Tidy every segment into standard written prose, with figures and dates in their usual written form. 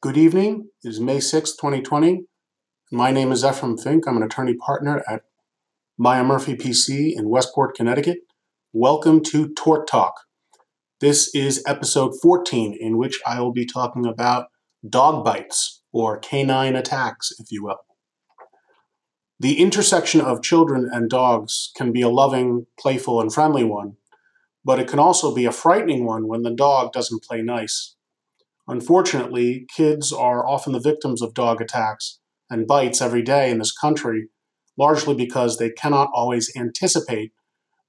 Good evening. It is May 6, 2020. My name is Ephraim Fink. I'm an attorney partner at Maya Murphy PC in Westport, Connecticut. Welcome to Tort Talk. This is episode 14, in which I will be talking about dog bites or canine attacks, if you will. The intersection of children and dogs can be a loving, playful, and friendly one, but it can also be a frightening one when the dog doesn't play nice. Unfortunately, kids are often the victims of dog attacks and bites every day in this country, largely because they cannot always anticipate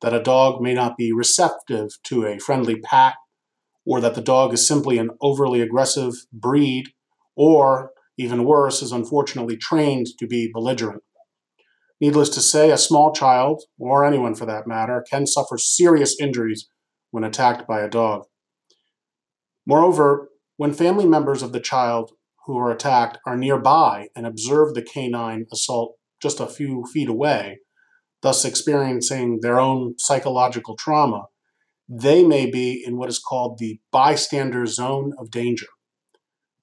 that a dog may not be receptive to a friendly pat, or that the dog is simply an overly aggressive breed, or, even worse, is unfortunately trained to be belligerent. Needless to say, a small child, or anyone for that matter, can suffer serious injuries when attacked by a dog. Moreover, when family members of the child who are attacked are nearby and observe the canine assault just a few feet away, thus experiencing their own psychological trauma, they may be in what is called the bystander zone of danger.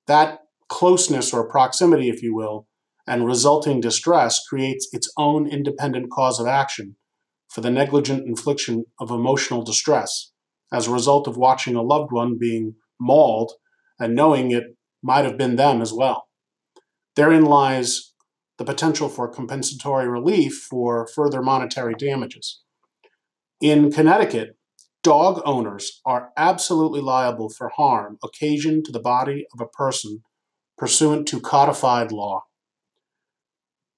That closeness or proximity, if you will, and resulting distress creates its own independent cause of action for the negligent infliction of emotional distress as a result of watching a loved one being mauled and knowing it might have been them as well. Therein lies the potential for compensatory relief for further monetary damages. In Connecticut, dog owners are absolutely liable for harm occasioned to the body of a person pursuant to codified law.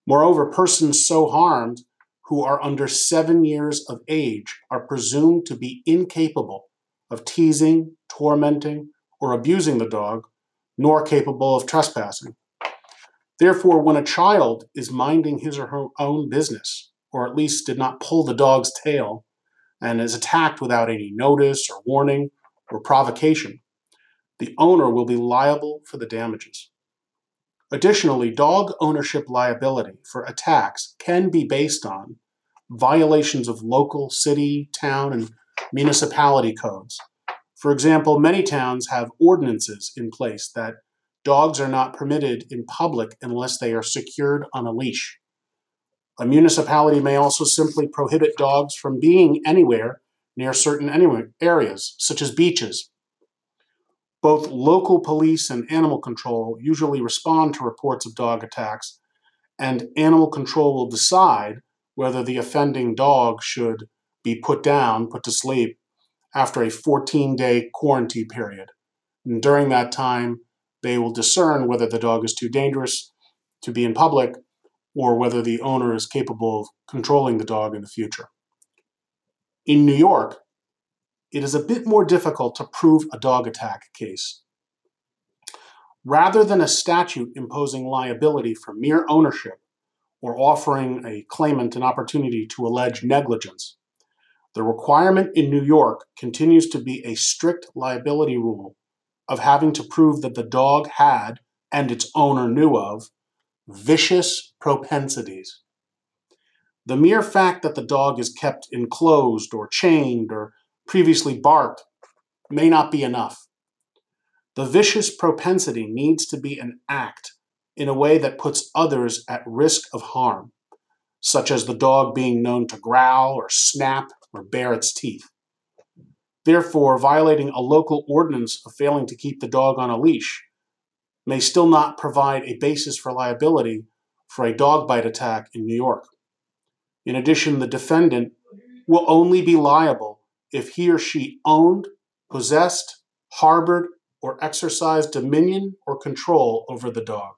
Moreover, persons so harmed who are under 7 years of age are presumed to be incapable of teasing, tormenting, or abusing the dog, nor capable of trespassing. Therefore, when a child is minding his or her own business, or at least did not pull the dog's tail, and is attacked without any notice or warning or provocation, the owner will be liable for the damages. Additionally, dog ownership liability for attacks can be based on violations of local, city, town, and municipality codes. For example, many towns have ordinances in place that dogs are not permitted in public unless they are secured on a leash. A municipality may also simply prohibit dogs from being anywhere near certain areas, such as beaches. Both local police and animal control usually respond to reports of dog attacks, and animal control will decide whether the offending dog should be put down, put to sleep, after a 14-day quarantine period. And during that time, they will discern whether the dog is too dangerous to be in public or whether the owner is capable of controlling the dog in the future. In New York, it is a bit more difficult to prove a dog attack case. Rather than a statute imposing liability for mere ownership or offering a claimant an opportunity to allege negligence, the requirement in New York continues to be a strict liability rule of having to prove that the dog had, and its owner knew of, vicious propensities. The mere fact that the dog is kept enclosed or chained or previously barked may not be enough. The vicious propensity needs to be an act in a way that puts others at risk of harm, such as the dog being known to growl or snap or bare its teeth. Therefore, violating a local ordinance of failing to keep the dog on a leash may still not provide a basis for liability for a dog bite attack in New York. In addition, the defendant will only be liable if he or she owned, possessed, harbored, or exercised dominion or control over the dog.